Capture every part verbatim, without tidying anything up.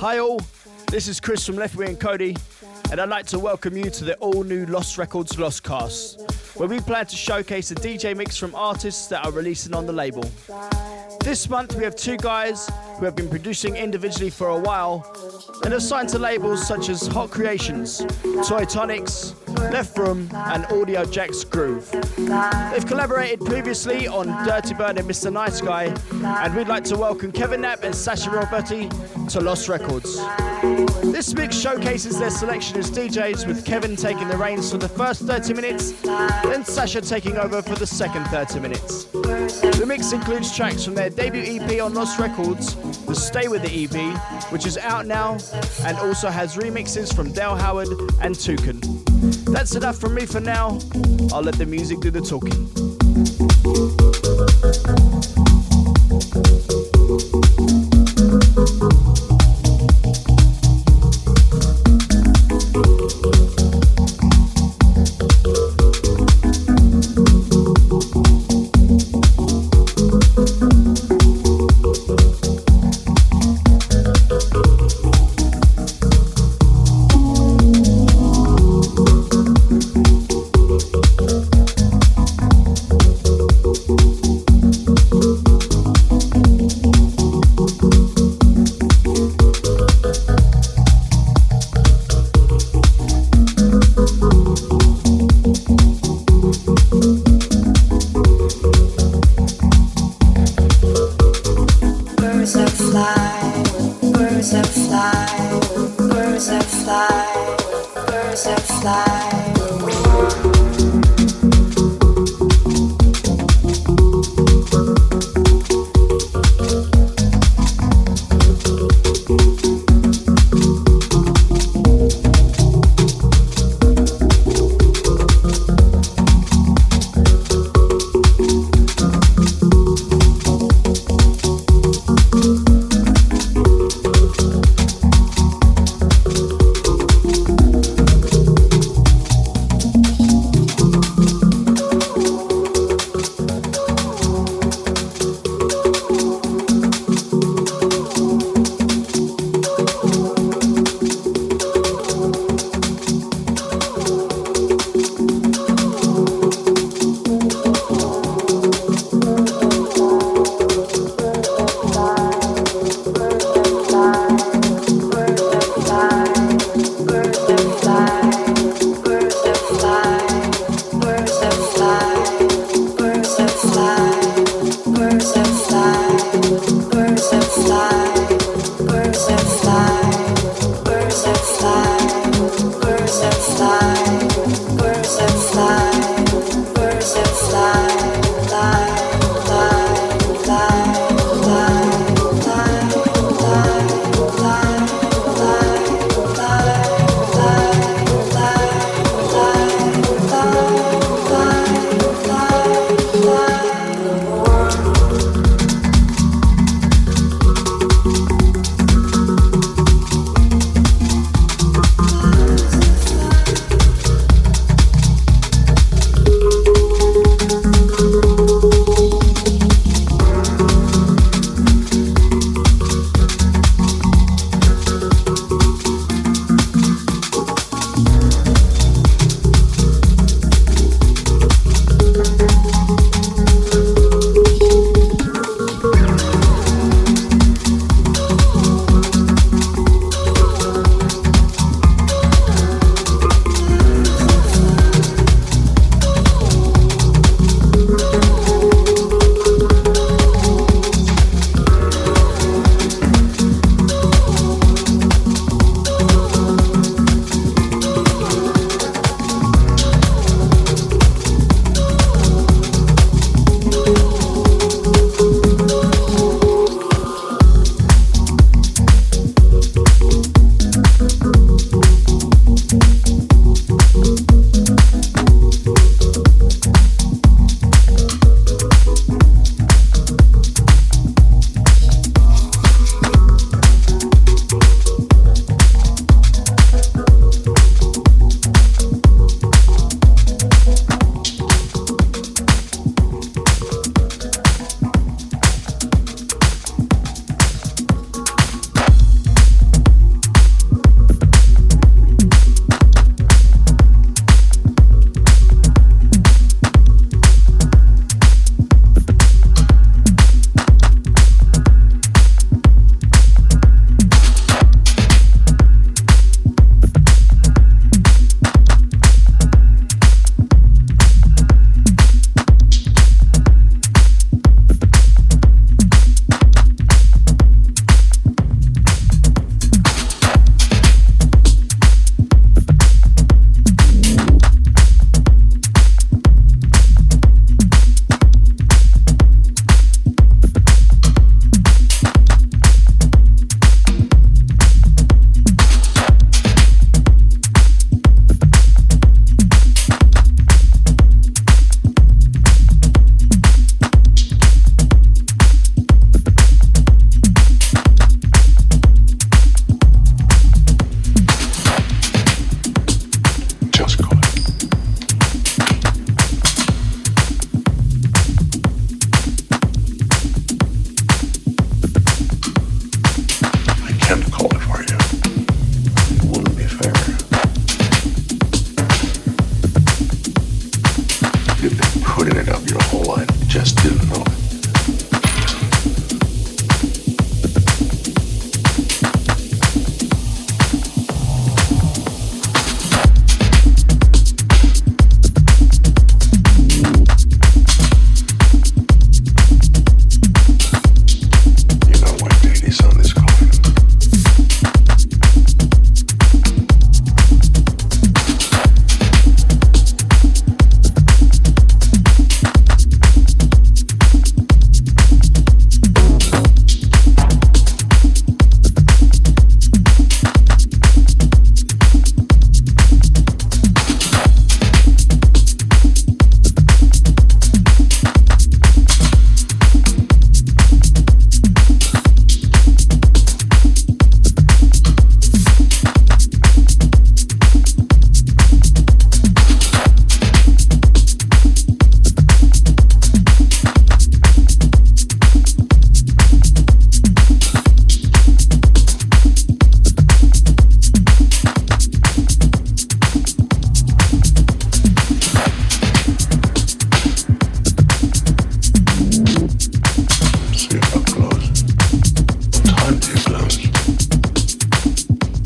Hi all, this is Chris from Left Wing and Cody, and I'd like to welcome you to the all-new Lost Records Lost Cast, where we plan to showcase a D J mix from artists that are releasing on the label. This month we have two guys who have been producing individually for a while and have signed to labels such as Hot Creations, Toy Tonics, Left Room and Audio Jack's Groove. They've collaborated previously on Dirty Bird and Mister Nice Guy, and we'd like to welcome Kevin Knapp and Sacha Robotti to Lost Records. This mix showcases their selection as D Js, with Kevin taking the reins for the first thirty minutes, then Sacha taking over for the second thirty minutes. The mix includes tracks from their debut E P on Lost Records, the Stay With It E P, which is out now, and also has remixes from Dale Howard and Toucan. That's enough from me for now. I'll let the music do the talking.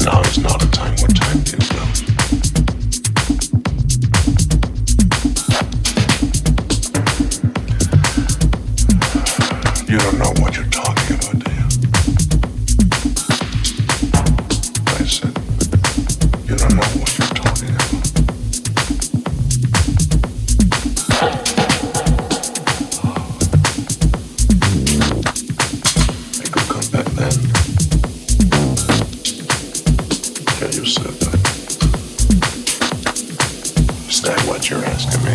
Now is not a time where time gives up. You don't know what you're talking about, do you? I said, you don't know what you're talking about. I could come back then. Yeah, you said that. Is that what you're asking me?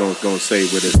Don't don't stay with it.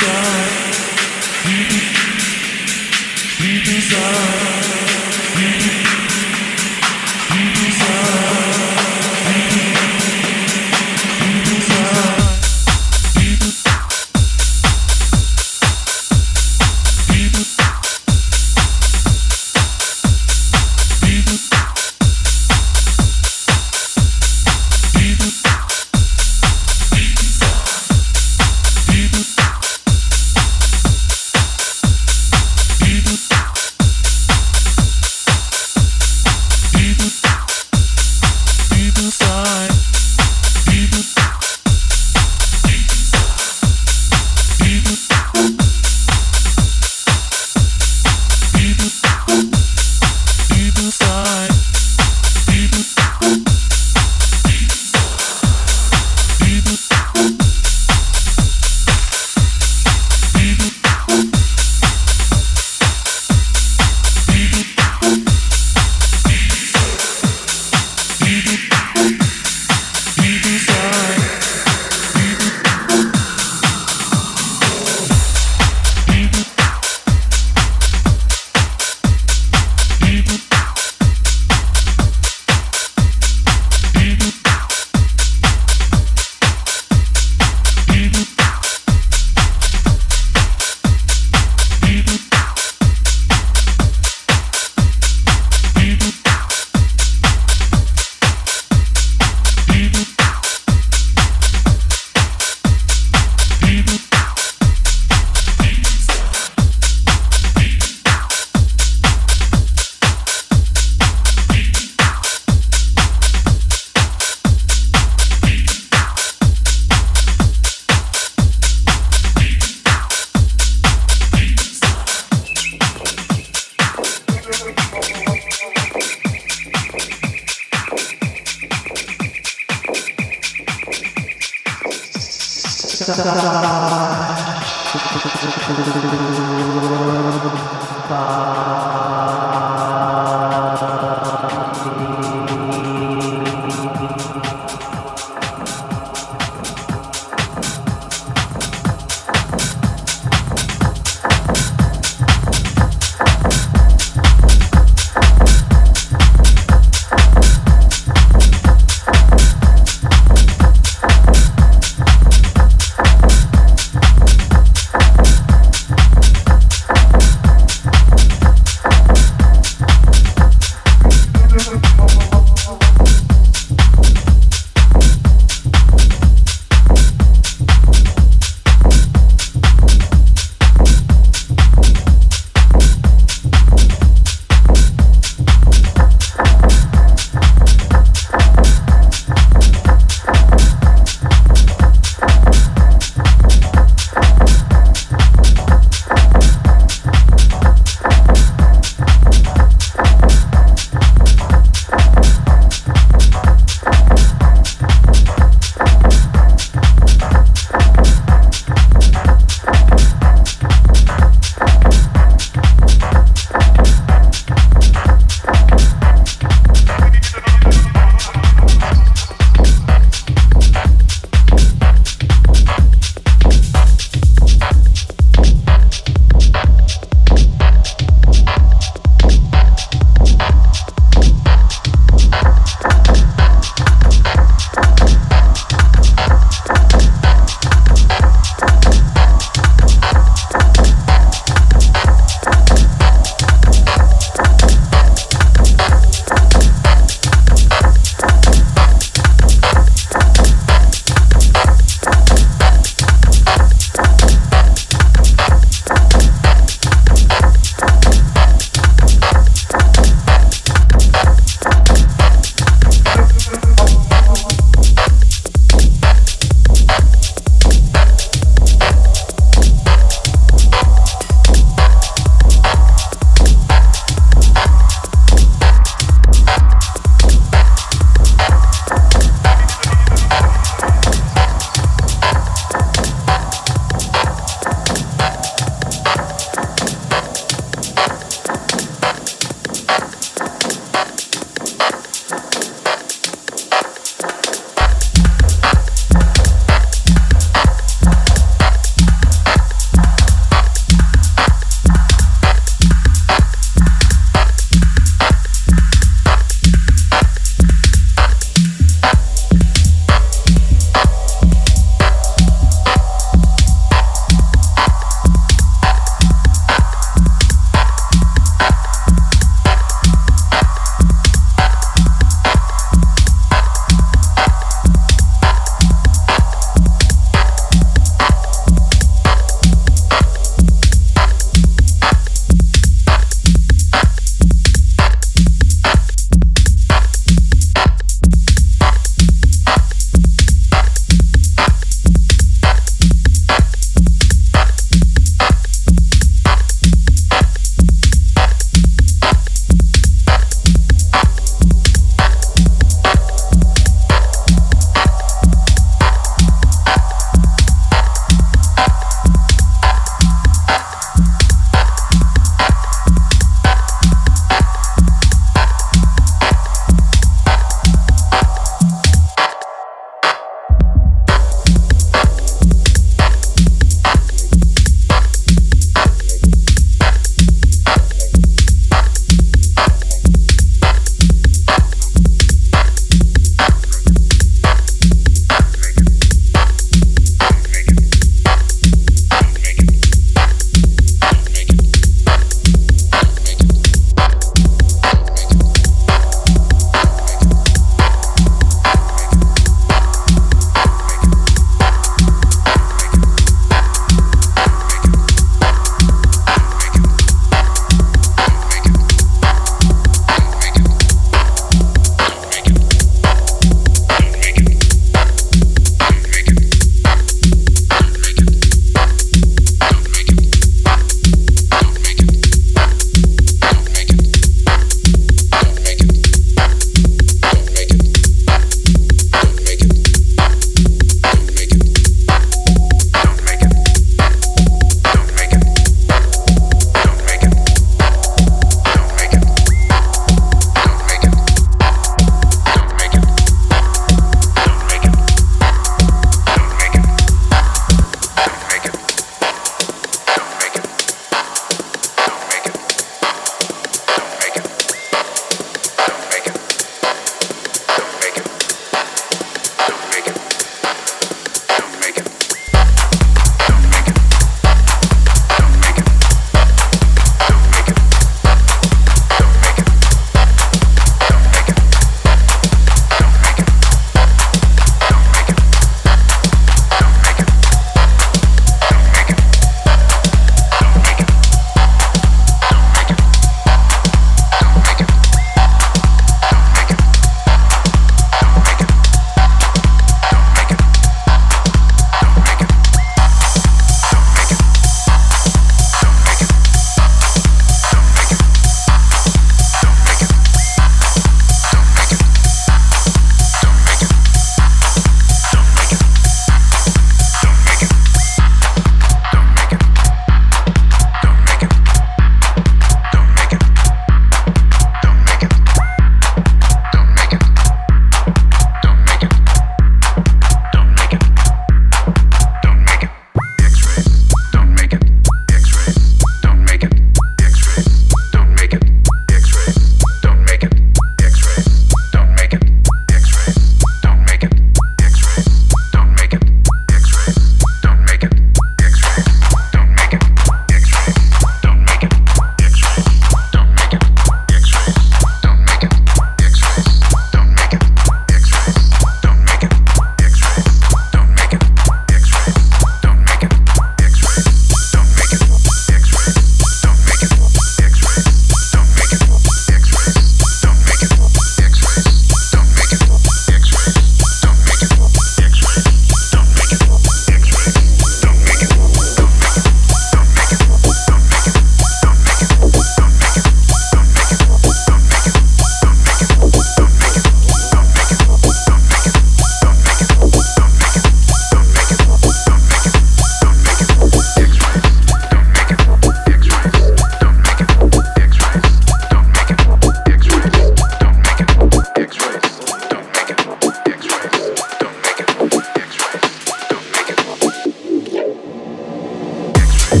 Hip.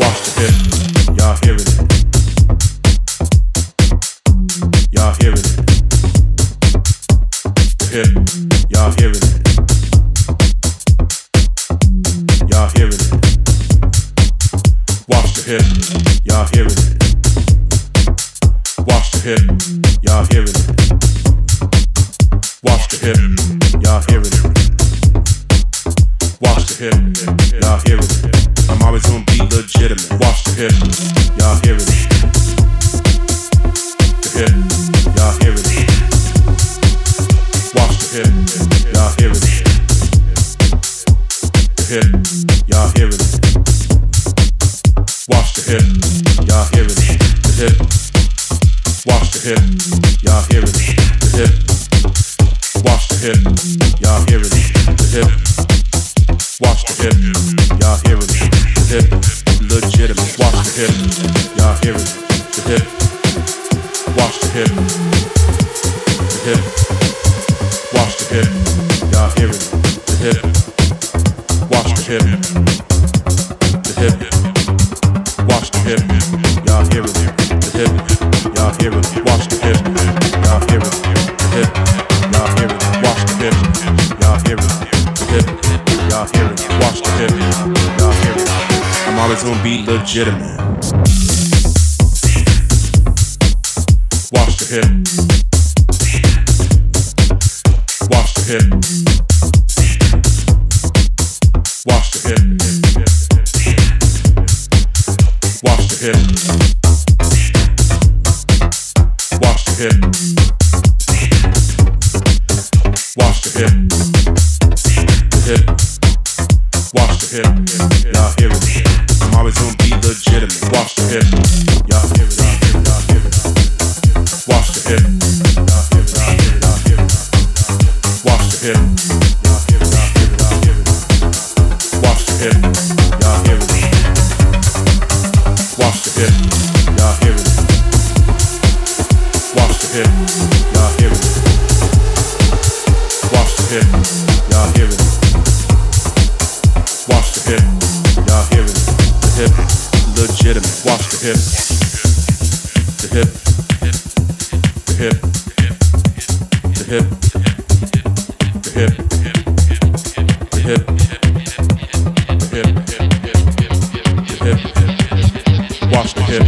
Watch the hip, y'all hear it. The hip. Watch the hip, y'all hear it. The hip, legitimate. Watch the hip, y'all hear it. The hip, watch the hip. The hip, watch the hip, y'all hear it. The hip, watch the hip. The hip, watch the hip, y'all hear it. The hip, y'all hear it. Watch the hip, y'all hear it. The hip, y'all hear it. Watch the hip, y'all hear it. The hip, y'all hear it. Watch the hip, y'all hear it. I'm always gonna be legitimate. Watch the hip. Watch the hip. Watch the hip. Watch the hip. Watch the hip. Watch the hip. The hip. Watch the hip, y'all hear it. I'm always gonna be legitimate. Watch the hip, y'all hear it. Y'all hear it. Watch the hip, y'all hear it. Y'all hear it. Watch the hip, y'all hear it. Y'all hear it. Watch the hip, y'all hear it. Watch the hip, y'all hear it. Watch the hip, y'all hear it. Watch the hip, y'all hear it. Watch the hip, y'all hear it. The hip, legitimate. Watch the hip. The hip, the hip, the hip, the hip, the hip, the hip, the hip. Watch the hip. The hip, the hip, the hip, the hip, the hip. The hip, the hip, watch the hip.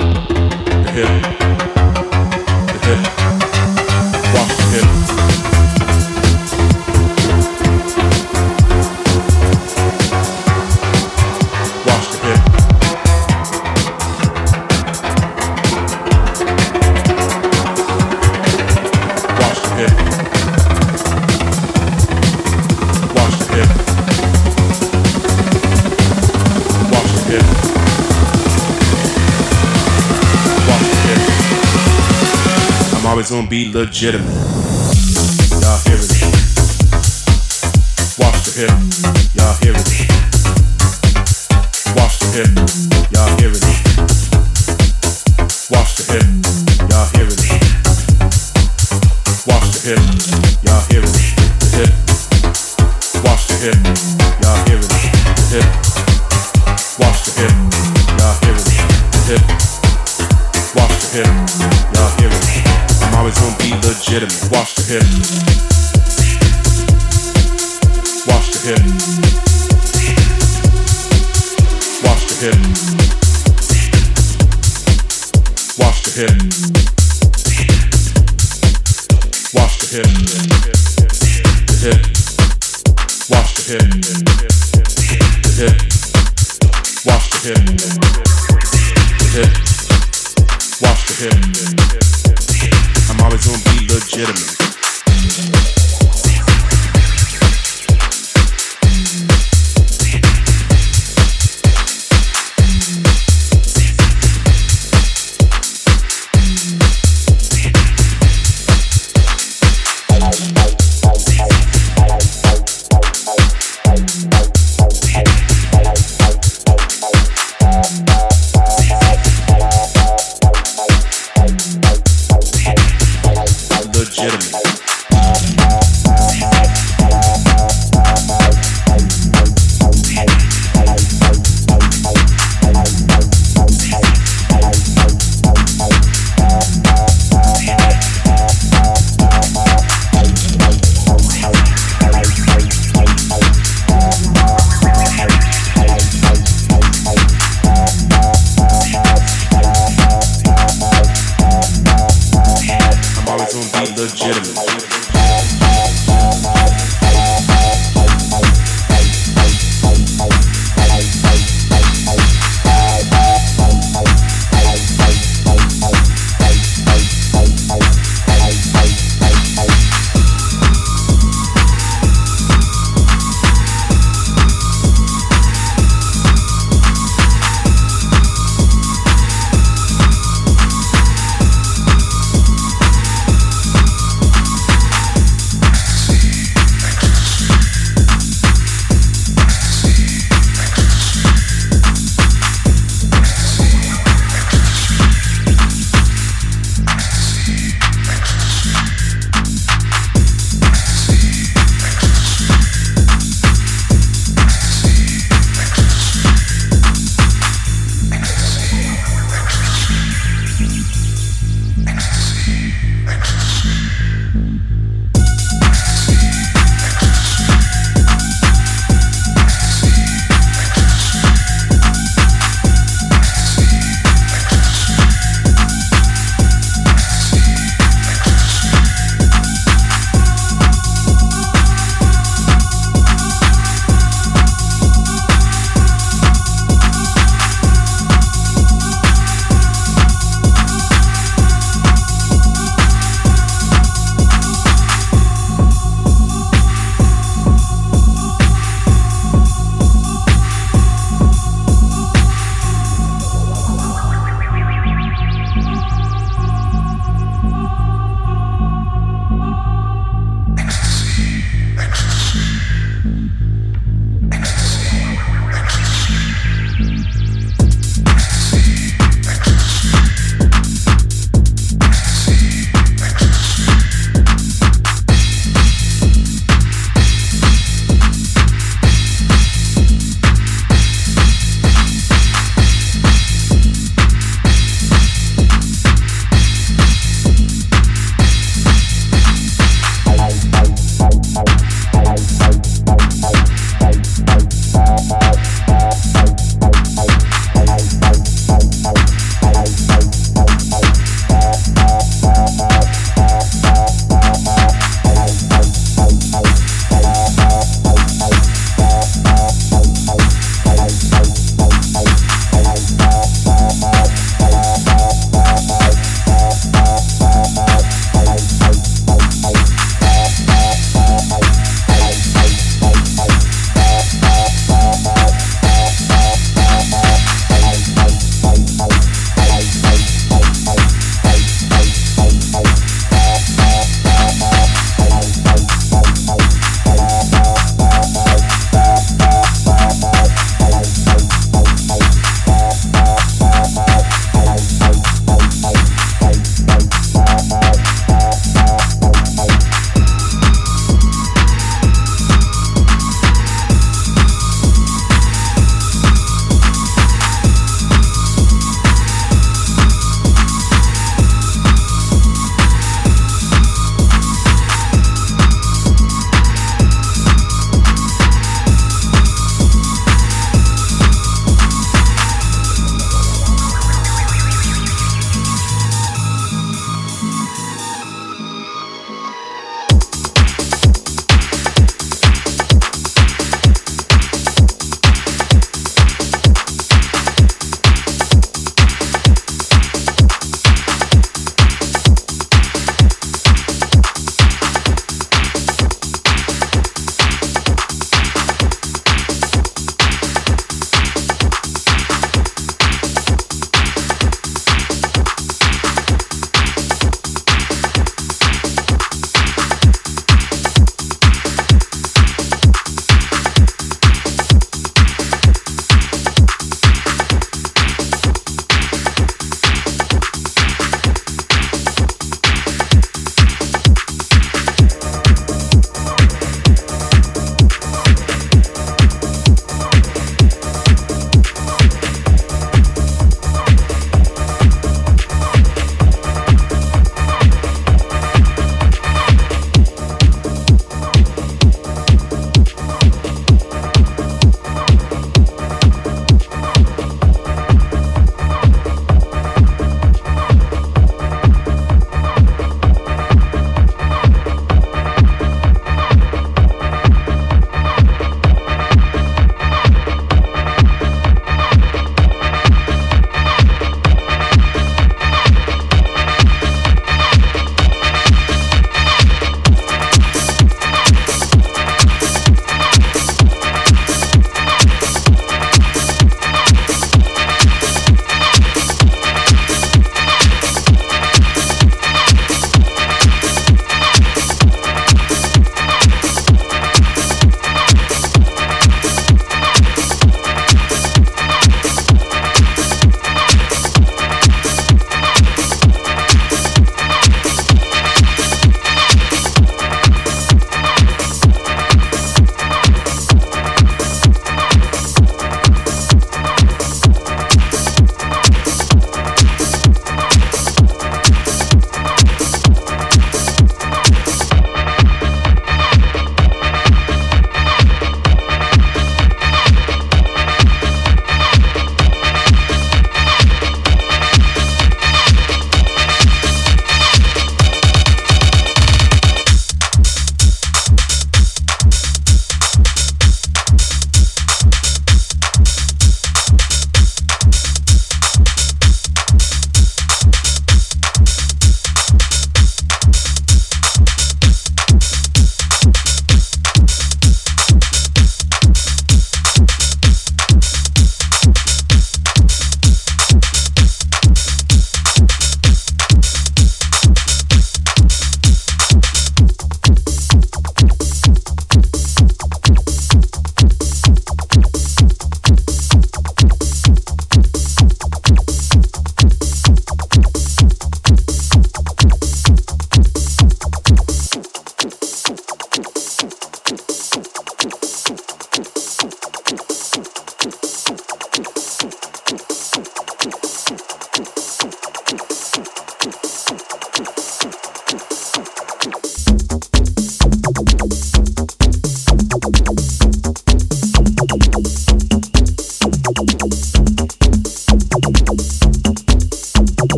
Watch the hip. Watch the hip. Watch the hip. Watch the hip. I'm always gonna be legitimate. Y'all hear it. Watch the hip. Y'all hear it. Watch the hip. Y'all hear it. Watch the hip. Y'all hear it. Watch the hip. Y'all hear it. The hip. Watch the hip. Y'all hear it. The hip. Watch the hip. Y'all hear it. The hip. Watch the hip. Y'all hear it. I'm always gonna be legitimate. Watch the hip. Watch the hip. Watch the hip. Watch the hip. Watch the hip. The hip. Watch the hip. The hip. Watch the hip. The hip. Watch the hip. I'm always gonna be legitimate.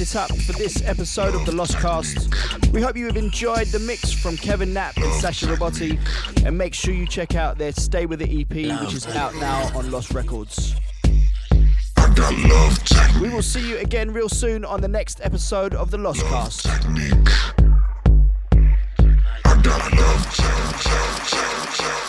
It up for this episode of the Lost Cast. We hope you have enjoyed the mix from Kevin Knapp and Sacha Robotti, and make sure you check out their Stay With It E P, which is out now on Lost Records. We will see you again real soon on the next episode of the Lost Cast. I got love.